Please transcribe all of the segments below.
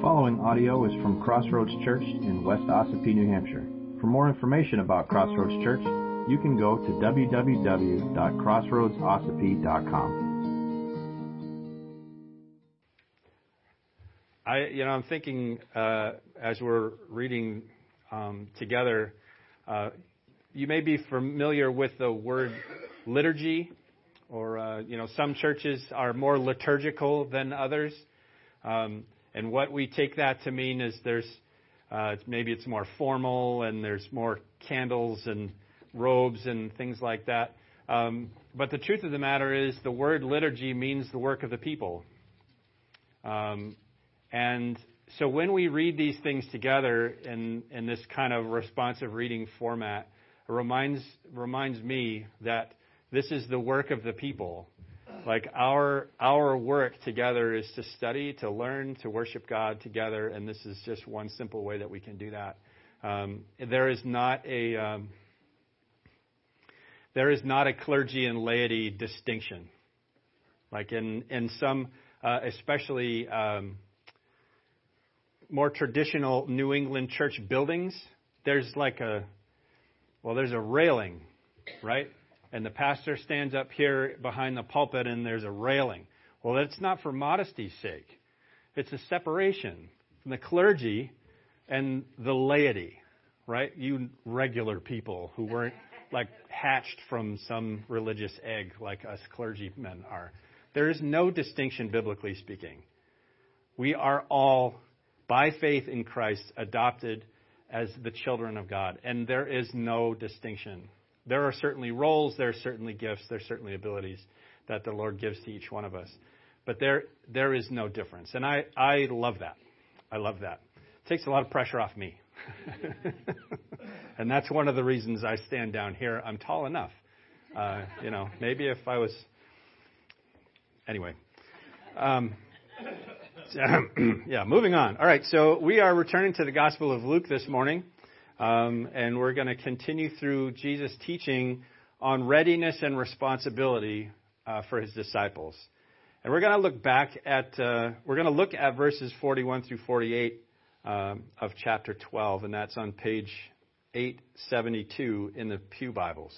The following audio is from Crossroads Church in West Ossipee, New Hampshire. For more information about Crossroads Church, you can go to www.crossroadsossipee.com. I'm thinking as we're reading together, you may be familiar with the word liturgy, or some churches are more liturgical than others. And what we take that to mean is there's maybe it's more formal and there's more candles and robes and things like that. But the truth of the matter is the word liturgy means the work of the people. And so when we read these things together in this kind of responsive reading format, it reminds me that this is the work of the people. Like our work together is to study, to learn, to worship God together, and this is just one simple way that we can do that. There is not a clergy and laity distinction. Like in some, especially more traditional New England church buildings, there's there's a railing, right? And the pastor stands up here behind the pulpit and there's a railing. Well, that's not for modesty's sake. It's a separation from the clergy and the laity, right? You regular people who weren't hatched from some religious egg like us clergymen are. There is no distinction, biblically speaking. We are all, by faith in Christ, adopted as the children of God. And there is no distinction. There are certainly roles, there are certainly gifts, there are certainly abilities that the Lord gives to each one of us. But there is no difference. And I love that. It takes a lot of pressure off me. And that's one of the reasons I stand down here. I'm tall enough. Maybe if I was... Anyway. Moving on. All right, so we are returning to the Gospel of Luke this morning. And we're going to continue through Jesus' teaching on readiness and responsibility for his disciples. And we're going to look back at verses 41 through 48 of chapter 12, and that's on page 872 in the Pew Bibles.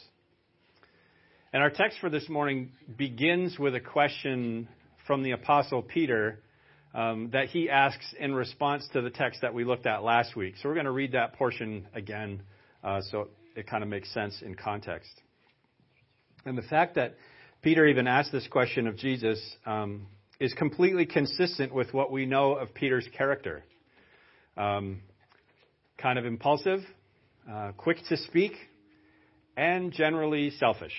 And our text for this morning begins with a question from the Apostle Peter that he asks in response to the text that we looked at last week. So we're going to read that portion again so it kind of makes sense in context. And the fact that Peter even asked this question of Jesus is completely consistent with what we know of Peter's character. Kind of impulsive, quick to speak, and generally selfish.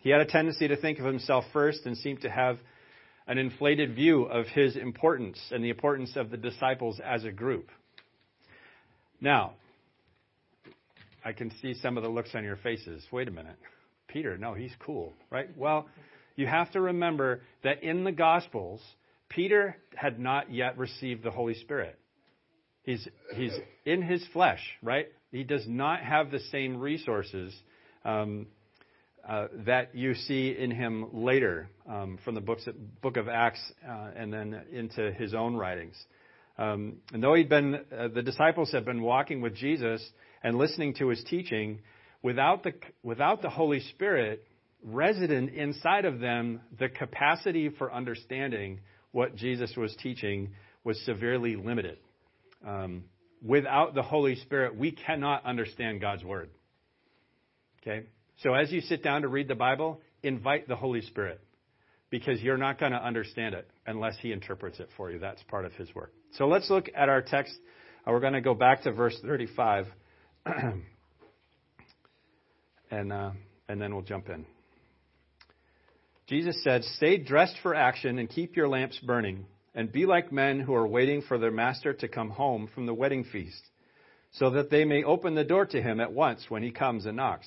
He had a tendency to think of himself first and seemed to have an inflated view of his importance and the importance of the disciples as a group. Now, I can see some of the looks on your faces. Wait a minute. Peter, no, he's cool, right? Well, you have to remember that in the Gospels, Peter had not yet received the Holy Spirit. He's in his flesh, right? He does not have the same resources that you see in him later from the Book of Acts and then into his own writings. And though the disciples had been walking with Jesus and listening to his teaching, without the Holy Spirit resident inside of them, the capacity for understanding what Jesus was teaching was severely limited. Without the Holy Spirit, we cannot understand God's word. Okay? So as you sit down to read the Bible, invite the Holy Spirit, because you're not going to understand it unless he interprets it for you. That's part of his work. So let's look at our text. We're going to go back to verse 35, and then we'll jump in. Jesus said, "Stay dressed for action and keep your lamps burning, and be like men who are waiting for their master to come home from the wedding feast, so that they may open the door to him at once when he comes and knocks.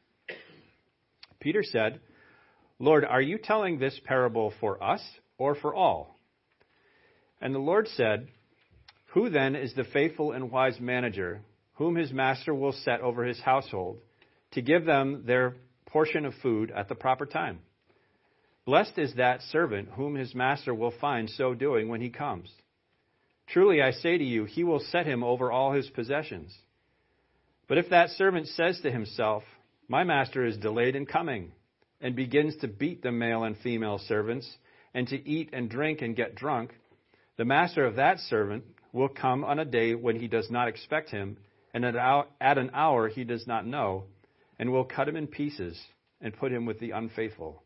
Peter said, "Lord, are you telling this parable for us or for all?" And the Lord said, "Who then is the faithful and wise manager, whom his master will set over his household, to give them their portion of food at the proper time? Blessed is that servant whom his master will find so doing when he comes. Truly I say to you, he will set him over all his possessions. But if that servant says to himself, 'My master is delayed in coming,' and begins to beat the male and female servants, and to eat and drink and get drunk, the master of that servant will come on a day when he does not expect him, and at an hour he does not know, and will cut him in pieces and put him with the unfaithful.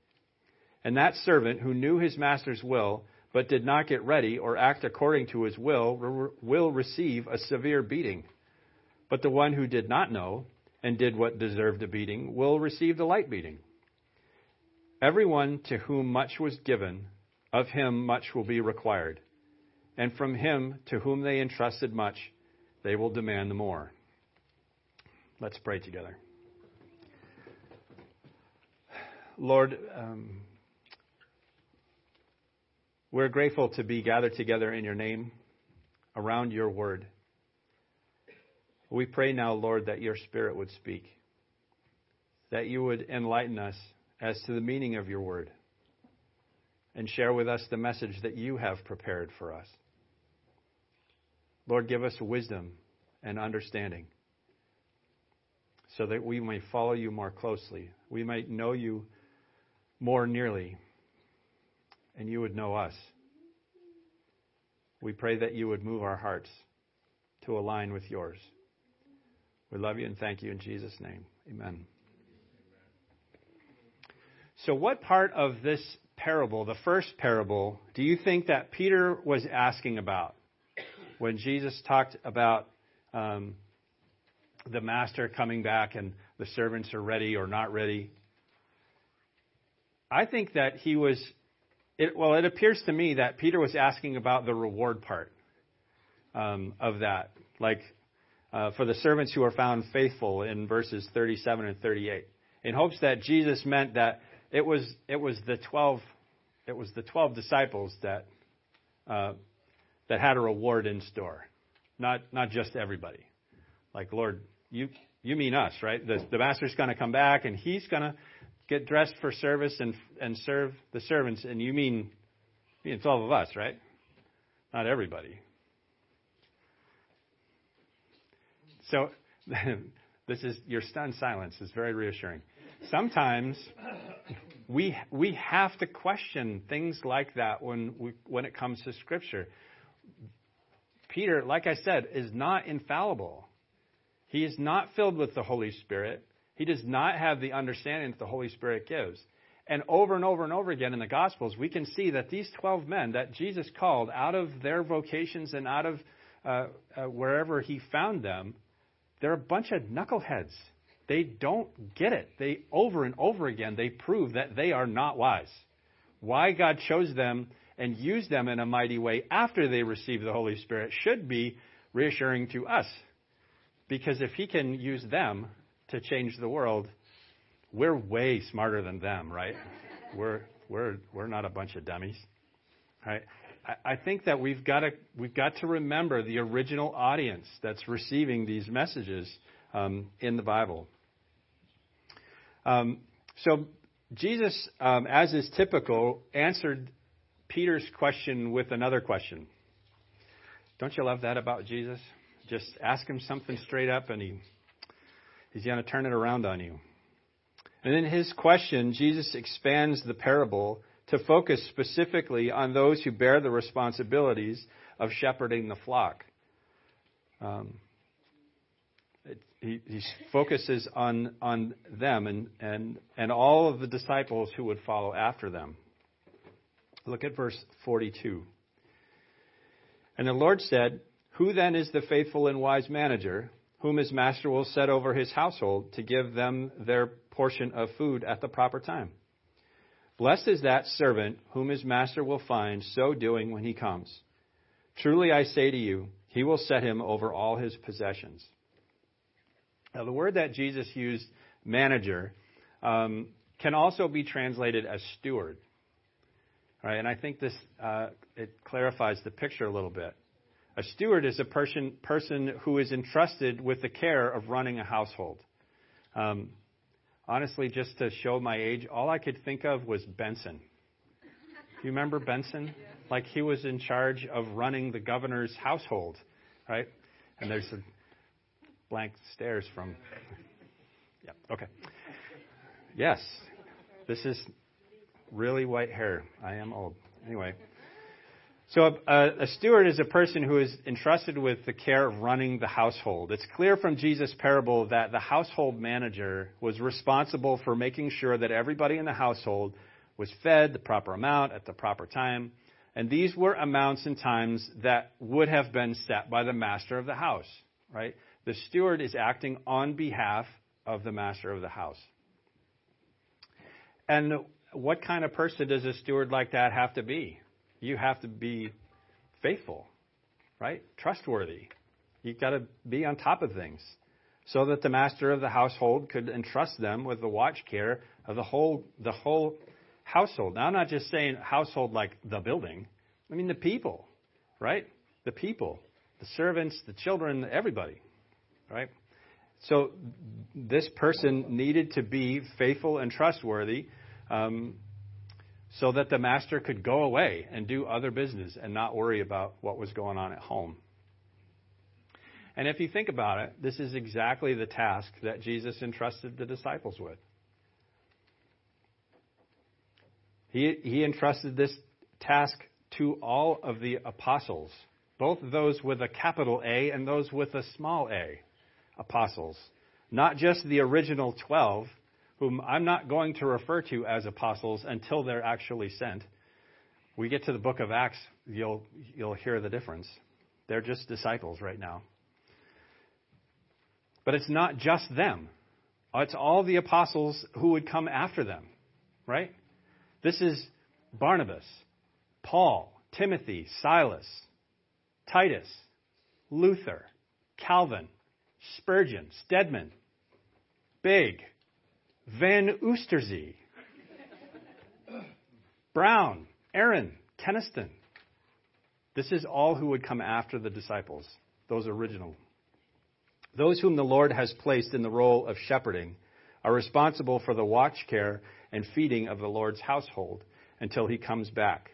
And that servant who knew his master's will, but did not get ready or act according to his will receive a severe beating. But the one who did not know and did what deserved a beating will receive the light beating. Everyone to whom much was given, of him much will be required. And from him to whom they entrusted much, they will demand the more." Let's pray together. Lord, we're grateful to be gathered together in your name around your word. We pray now, Lord, that your Spirit would speak, that you would enlighten us as to the meaning of your word, and share with us the message that you have prepared for us. Lord, give us wisdom and understanding so that we may follow you more closely. We might know you more nearly, and you would know us. We pray that you would move our hearts to align with yours. We love you and thank you in Jesus' name. Amen. So what part of this parable, the first parable, do you think that Peter was asking about when Jesus talked about the master coming back and the servants are ready or not ready? I think that he was, it appears to me that Peter was asking about the reward part of that, like for the servants who are found faithful in verses 37 and 38, in hopes that Jesus meant that It was the 12 disciples that that had a reward in store, not just everybody. Like, Lord, you mean us, right? The master's going to come back and he's going to get dressed for service and serve the servants, and you mean 12 of us, right? Not everybody. So this is your stunned silence is very reassuring. Sometimes we have to question things like that when it comes to Scripture. Peter, like I said, is not infallible. He is not filled with the Holy Spirit. He does not have the understanding that the Holy Spirit gives. And over again in the Gospels, we can see that these 12 men that Jesus called out of their vocations and out of wherever he found them, they're a bunch of knuckleheads. They don't get it. They, over and over again, they prove that they are not wise. Why God chose them and used them in a mighty way after they received the Holy Spirit should be reassuring to us. Because if he can use them to change the world, we're way smarter than them, right? We're not a bunch of dummies, right? I think that we've got to remember the original audience that's receiving these messages in the Bible. So Jesus, as is typical, answered Peter's question with another question. Don't you love that about Jesus? Just ask him something straight up and he's going to turn it around on you. And in his question, Jesus expands the parable to focus specifically on those who bear the responsibilities of shepherding the flock. He focuses on them and all of the disciples who would follow after them. Look at verse 42. "And the Lord said, 'Who then is the faithful and wise manager, whom his master will set over his household, to give them their portion of food at the proper time?' Blessed is that servant whom his master will find so doing when he comes. Truly I say to you, he will set him over all his possessions." Now, the word that Jesus used, manager, can also be translated as steward. All right, and I think this it clarifies the picture a little bit. A steward is a person who is entrusted with the care of running a household. Honestly, just to show my age, all I could think of was Benson. You remember Benson? Yeah. Like, he was in charge of running the governor's household, right? And there's some blank stares from... Yeah, okay. Yes, this is really white hair. I am old. Anyway, so a steward is a person who is entrusted with the care of running the household. It's clear from Jesus' parable that the household manager was responsible for making sure that everybody in the household was fed the proper amount at the proper time. And these were amounts and times that would have been set by the master of the house, right? The steward is acting on behalf of the master of the house. And what kind of person does a steward like that have to be? You have to be faithful, right? Trustworthy. You've got to be on top of things so that the master of the household could entrust them with the watch care of the whole household. Now, I'm not just saying household like the building. I mean the people, right? The people, the servants, the children, everybody, right? So this person needed to be faithful and trustworthy so that the master could go away and do other business and not worry about what was going on at home. And if you think about it, this is exactly the task that Jesus entrusted the disciples with. He entrusted this task to all of the apostles, both those with a capital A and those with a small a. Apostles, not just the original 12, whom I'm not going to refer to as apostles until they're actually sent. We get to the Book of Acts, you'll hear the difference. They're just disciples right now. But it's not just them. It's all the apostles who would come after them, right? This is Barnabas, Paul, Timothy, Silas, Titus, Luther, Calvin, Spurgeon, Stedman, Big, Van Oosterzee, Brown, Aaron, Keniston. This is all who would come after the disciples, those original. Those whom the Lord has placed in the role of shepherding are responsible for the watch care and feeding of the Lord's household until he comes back.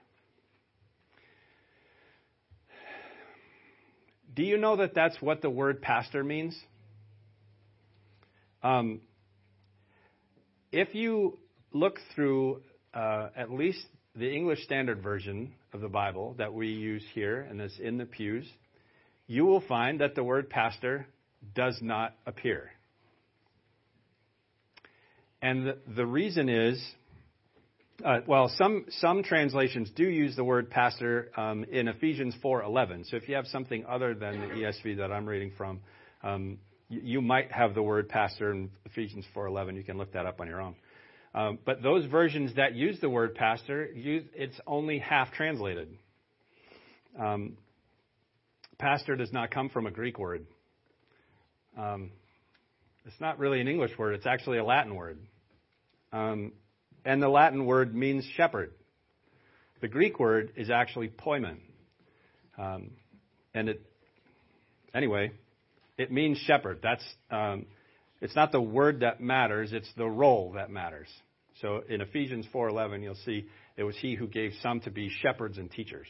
Do you know that that's what the word pastor means? If you look through at least the English Standard Version of the Bible that we use here and that's in the pews, you will find that the word pastor does not appear. And the reason is, some translations do use the word pastor in Ephesians 4:11. So if you have something other than the ESV that I'm reading from, you might have the word pastor in Ephesians 4:11. You can look that up on your own. But those versions that use the word pastor, it's only half translated. Pastor does not come from a Greek word. It's not really an English word. It's actually a Latin word. And the Latin word means shepherd. The Greek word is actually poimen. It means shepherd. That's it's not the word that matters, it's the role that matters. So in Ephesians 4:11, you'll see it was he who gave some to be shepherds and teachers.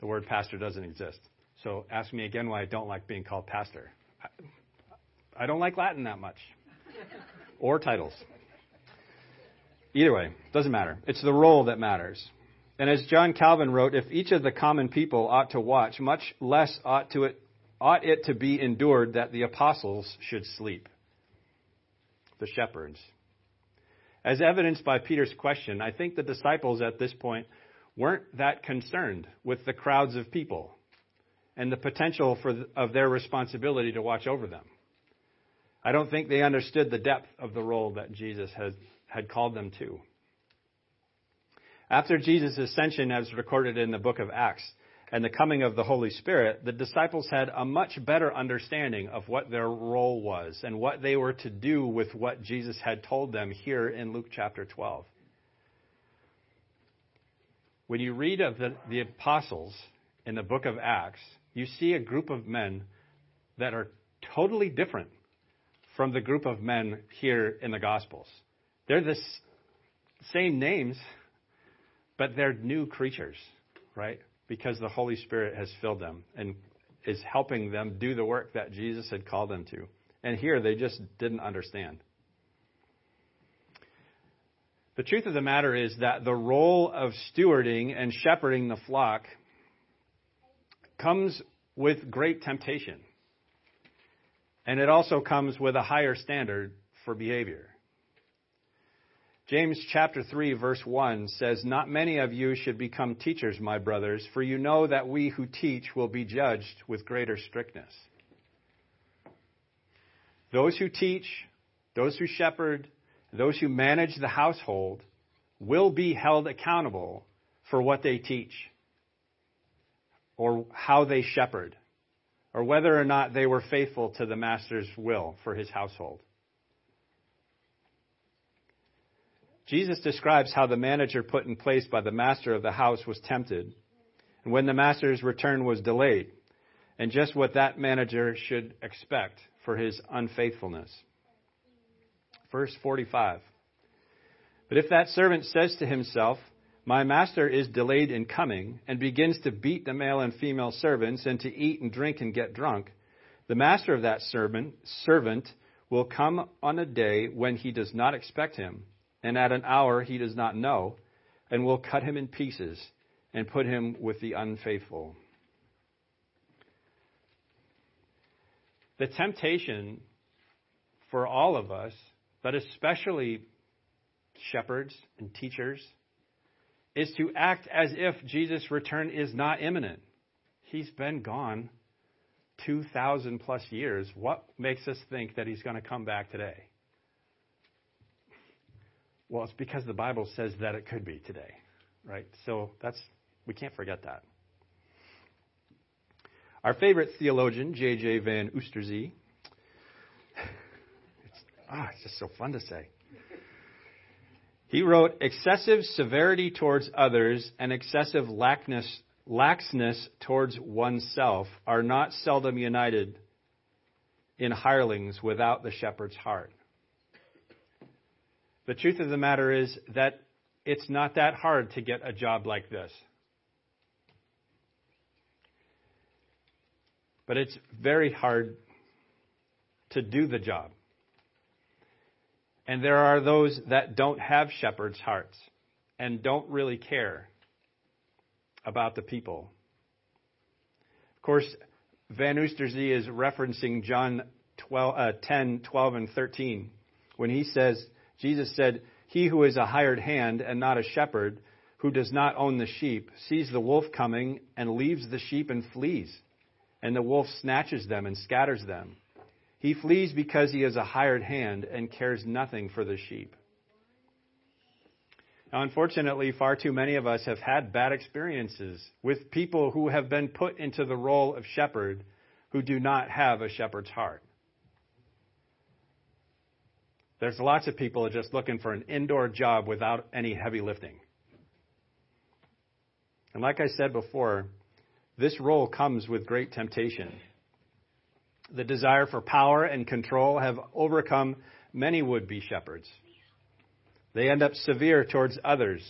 The word pastor doesn't exist. So ask me again why I don't like being called pastor. I don't like Latin that much. Or titles. Either way, doesn't matter. It's the role that matters. And as John Calvin wrote, if each of the common people ought to watch, much less ought it to be endured that the apostles should sleep. The shepherds. As evidenced by Peter's question, I think the disciples at this point weren't that concerned with the crowds of people and the potential of their responsibility to watch over them. I don't think they understood the depth of the role that Jesus had called them to. After Jesus' ascension, as recorded in the Book of Acts, and the coming of the Holy Spirit, the disciples had a much better understanding of what their role was and what they were to do with what Jesus had told them here in Luke chapter 12. When you read of the apostles in the Book of Acts, you see a group of men that are totally different from the group of men here in the Gospels. They're the same names, but they're new creatures, right? Because the Holy Spirit has filled them and is helping them do the work that Jesus had called them to. And here they just didn't understand. The truth of the matter is that the role of stewarding and shepherding the flock comes with great temptation. And it also comes with a higher standard for behavior. James chapter 3, verse 1 says, "Not many of you should become teachers, my brothers, for you know that we who teach will be judged with greater strictness." Those who teach, those who shepherd, those who manage the household will be held accountable for what they teach or how they shepherd or whether or not they were faithful to the master's will for his household. Jesus describes how the manager put in place by the master of the house was tempted, and when the master's return was delayed, and just what that manager should expect for his unfaithfulness. Verse 45, "But if that servant says to himself, 'My master is delayed in coming,' and begins to beat the male and female servants and to eat and drink and get drunk, the master of that servant will come on a day when he does not expect him, and at an hour he does not know, and will cut him in pieces and put him with the unfaithful." The temptation for all of us, but especially shepherds and teachers, is to act as if Jesus' return is not imminent. He's been gone 2,000 plus years. What makes us think that he's going to come back today? Well, it's because the Bible says that it could be today, right? So we can't forget that. Our favorite theologian, J.J. Van Oosterzee, it's just so fun to say. He wrote, "Excessive severity towards others and excessive laxness towards oneself are not seldom united in hirelings without the shepherd's heart." The truth of the matter is that it's not that hard to get a job like this. But it's very hard to do the job. And there are those that don't have shepherd's hearts and don't really care about the people. Of course, Van Oosterzee is referencing John 10, 12, and 13 when he says, Jesus said, "He who is a hired hand and not a shepherd, who does not own the sheep, sees the wolf coming and leaves the sheep and flees. And the wolf snatches them and scatters them. He flees because he is a hired hand and cares nothing for the sheep." Now, unfortunately, far too many of us have had bad experiences with people who have been put into the role of shepherd who do not have a shepherd's heart. There's lots of people just looking for an indoor job without any heavy lifting. And like I said before, this role comes with great temptation. The desire for power and control have overcome many would-be shepherds. They end up severe towards others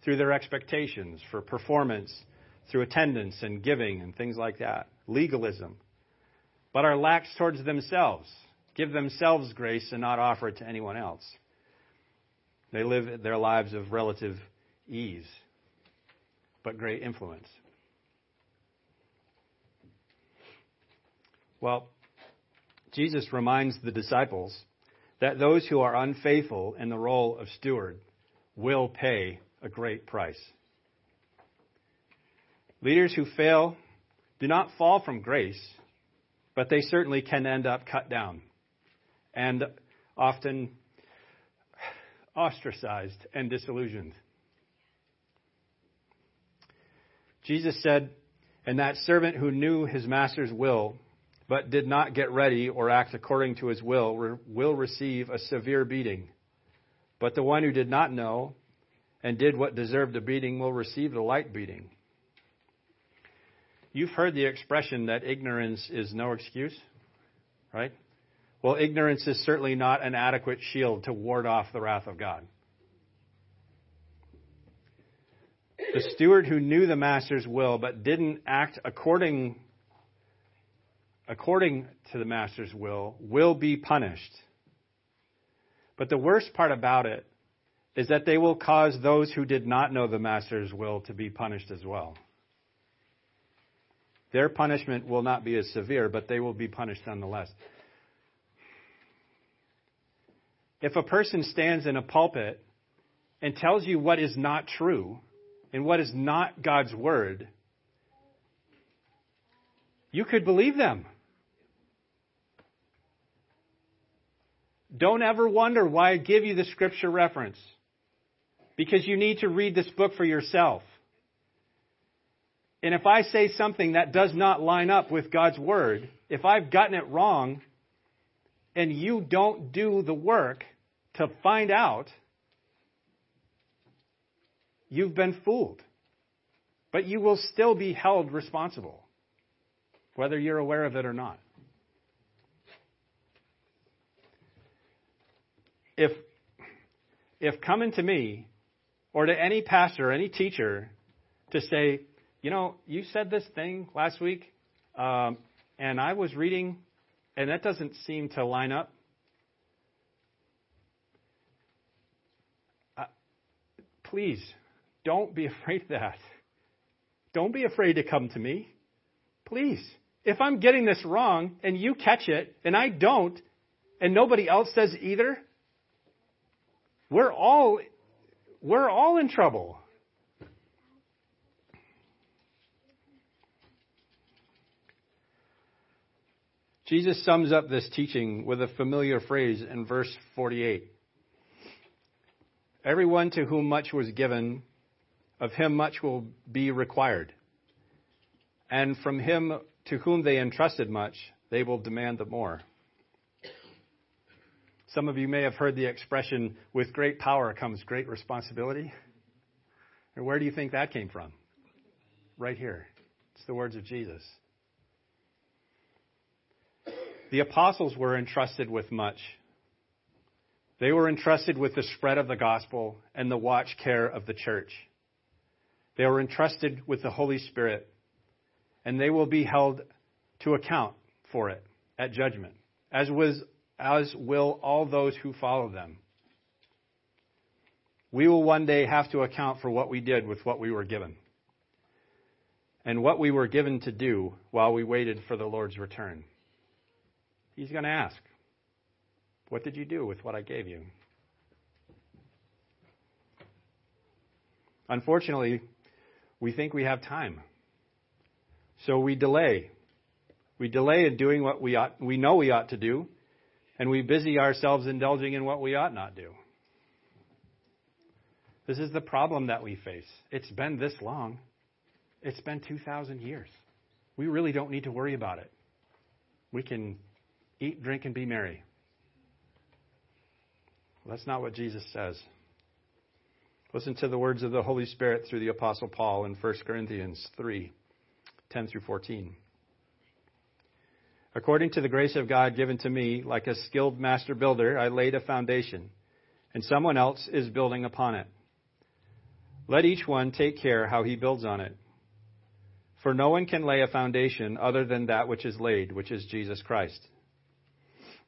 through their expectations for performance, through attendance and giving and things like that, legalism, but are lax towards themselves. Give themselves grace and not offer it to anyone else. They live their lives of relative ease, but great influence. Well, Jesus reminds the disciples that those who are unfaithful in the role of steward will pay a great price. Leaders who fail do not fall from grace, but they certainly can end up cut down and often ostracized and disillusioned. Jesus said, "And that servant who knew his master's will, but did not get ready or act according to his will receive a severe beating. But the one who did not know and did what deserved a beating will receive a light beating." You've heard the expression that ignorance is no excuse, right? Well, ignorance is certainly not an adequate shield to ward off the wrath of God. The steward who knew the master's will but didn't act according to the master's will be punished. But the worst part about it is that they will cause those who did not know the master's will to be punished as well. Their punishment will not be as severe, but they will be punished nonetheless. If a person stands in a pulpit and tells you what is not true and what is not God's word, you could believe them. Don't ever wonder why I give you the scripture reference, because you need to read this book for yourself. And if I say something that does not line up with God's word, if I've gotten it wrong and you don't do the work to find out, you've been fooled. But you will still be held responsible, whether you're aware of it or not. If coming to me or to any pastor or any teacher to say, "You know, you said this thing last week, and I was reading, and that doesn't seem to line up," please, don't be afraid of that. Don't be afraid to come to me. Please, if I'm getting this wrong and you catch it and I don't, and nobody else says either, we're all in trouble. Jesus sums up this teaching with a familiar phrase in verse 48. "Everyone to whom much was given, of him much will be required. And from him to whom they entrusted much, they will demand the more." Some of you may have heard the expression, "With great power comes great responsibility." And where do you think that came from? Right here. It's the words of Jesus. The apostles were entrusted with much. They were entrusted with the spread of the gospel and the watch care of the church. They were entrusted with the Holy Spirit, and they will be held to account for it at judgment, as will all those who follow them. We will one day have to account for what we did with what we were given, and what we were given to do while we waited for the Lord's return. He's going to ask, "What did you do with what I gave you?" Unfortunately, we think we have time, so we delay. We delay in doing what we know we ought to do, and we busy ourselves indulging in what we ought not do. This is the problem that we face. It's been this long. It's been 2,000 years. We really don't need to worry about it. We can eat, drink, and be merry. Well, that's not what Jesus says. Listen to the words of the Holy Spirit through the Apostle Paul in 1 Corinthians 3:10 through 14. "According to the grace of God given to me, like a skilled master builder, I laid a foundation, and someone else is building upon it. Let each one take care how he builds on it. For no one can lay a foundation other than that which is laid, which is Jesus Christ.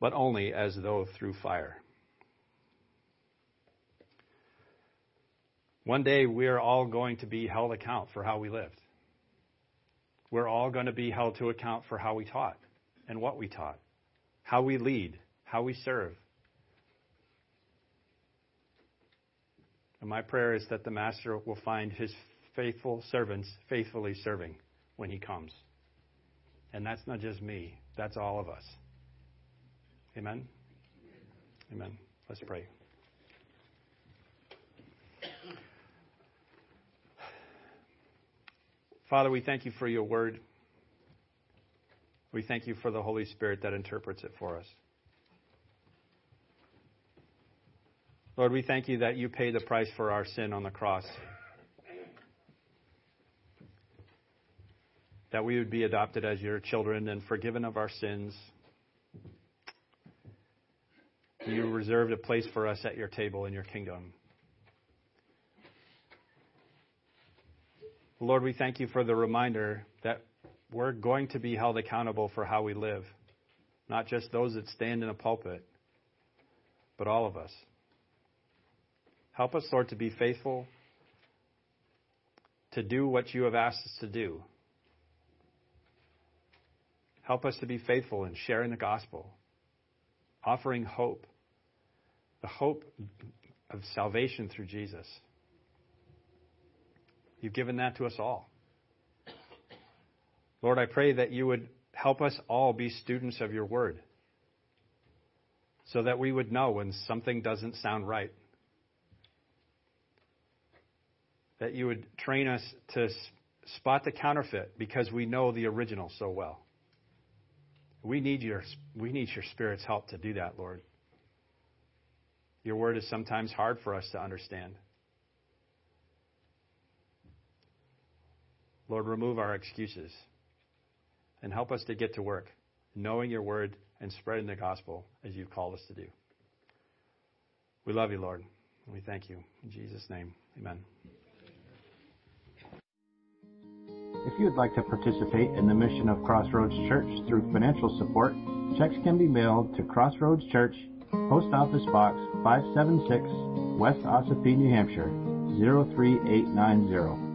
but only as though through fire." One day we are all going to be held account for how we lived. We're all going to be held to account for how we taught and what we taught, how we lead, how we serve. And my prayer is that the Master will find his faithful servants faithfully serving when he comes. And that's not just me. That's all of us. Amen? Amen. Let's pray. Father, we thank you for your word. We thank you for the Holy Spirit that interprets it for us. Lord, we thank you that you paid the price for our sin on the cross, that we would be adopted as your children and forgiven of our sins. You reserved a place for us at your table in your kingdom. Lord, we thank you for the reminder that we're going to be held accountable for how we live, not just those that stand in a pulpit, but all of us. Help us, Lord, to be faithful, to do what you have asked us to do. Help us to be faithful in sharing the gospel, offering hope, the hope of salvation through Jesus. You've given that to us all. Lord, I pray that you would help us all be students of your word so that we would know when something doesn't sound right, that you would train us to spot the counterfeit because we know the original so well. We need your Spirit's help to do that, Lord. Your word is sometimes hard for us to understand. Lord, remove our excuses and help us to get to work, knowing your word and spreading the gospel as you've called us to do. We love you, Lord, and we thank you. In Jesus' name, amen. If you would like to participate in the mission of Crossroads Church through financial support, checks can be mailed to Crossroads Church, Post Office Box 576, West Ossipee, New Hampshire, 03890.